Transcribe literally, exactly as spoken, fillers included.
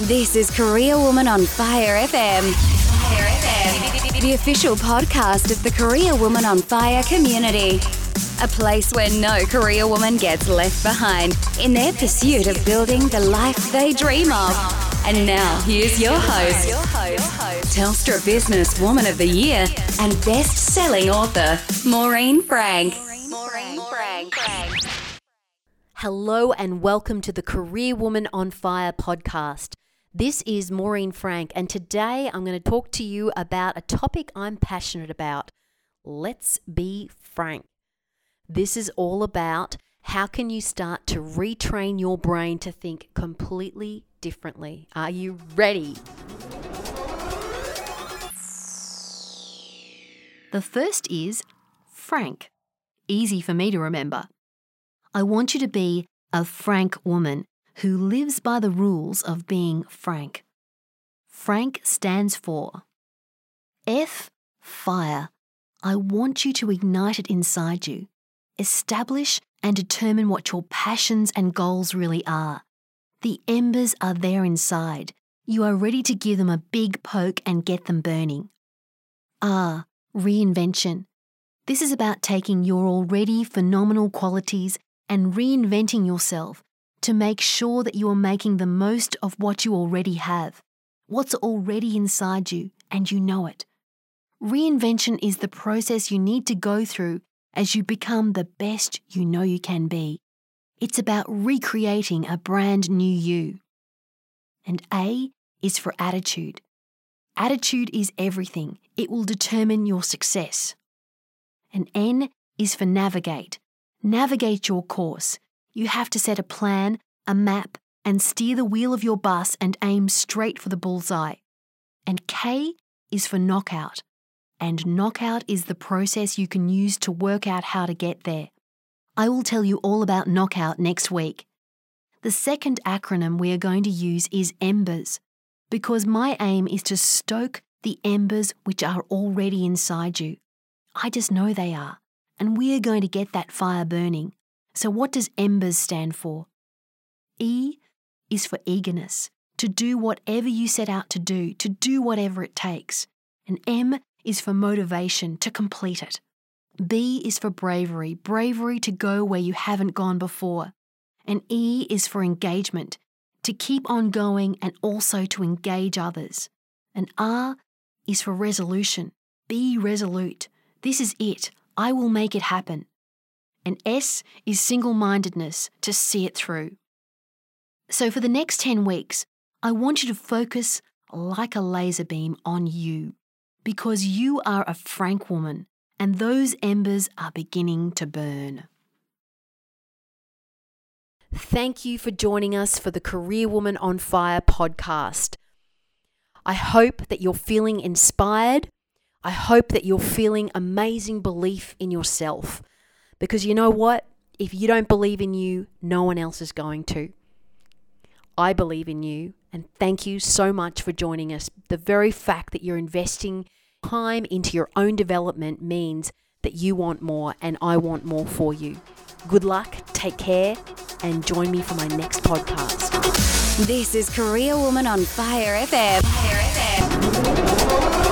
This is Career Woman on Fire F M. Fire F M. The official podcast of the Career Woman on Fire community. A place where no career woman gets left behind in their pursuit of building the life they dream of. And now, here's your host, Telstra Business Woman of the Year and best-selling author, Maureen Frank. Hello and welcome to the Career Woman on Fire podcast. This is Maureen Frank, and today I'm going to talk to you about a topic I'm passionate about. Let's be frank. This is all about how can you start to retrain your brain to think completely differently. Are you ready? The first is frank. Easy for me to remember. I want you to be a frank woman who lives by the rules of being frank. Frank stands for F, fire. I want you to ignite it inside you. Establish and determine what your passions and goals really are. The embers are there inside. You are ready to give them a big poke and get them burning. R, reinvention. This is about taking your already phenomenal qualities and reinventing yourself to make sure that you are making the most of what you already have, what's already inside you, and you know it. Reinvention is the process you need to go through as you become the best you know you can be. It's about recreating a brand new you. And A is for attitude. Attitude is everything. It will determine your success. And N is for navigate. Navigate your course. You have to set a plan, a map, and steer the wheel of your bus and aim straight for the bullseye. And K is for knockout. And knockout is the process you can use to work out how to get there. I will tell you all about knockout next week. The second acronym we are going to use is embers, because my aim is to stoke the embers which are already inside you. I just know they are, and we are going to get that fire burning. So what does embers stand for? E is for eagerness, to do whatever you set out to do, to do whatever it takes. And M is for motivation to complete it. B is for bravery, bravery to go where you haven't gone before. And E is for engagement, to keep on going and also to engage others. And R is for resolution, be resolute. This is it, I will make it happen. And S is single-mindedness, to see it through. So for the next ten weeks, I want you to focus like a laser beam on you, because you are a frank woman and those embers are beginning to burn. Thank you for joining us for the Career Woman on Fire podcast. I hope that you're feeling inspired. I hope that you're feeling amazing belief in yourself, because you know what? If you don't believe in you, no one else is going to. I believe in you, and thank you so much for joining us. The very fact that you're investing time into your own development means that you want more, and I want more for you. Good luck, take care, and join me for my next podcast. This is Career Woman on Fire F M. Fire F M.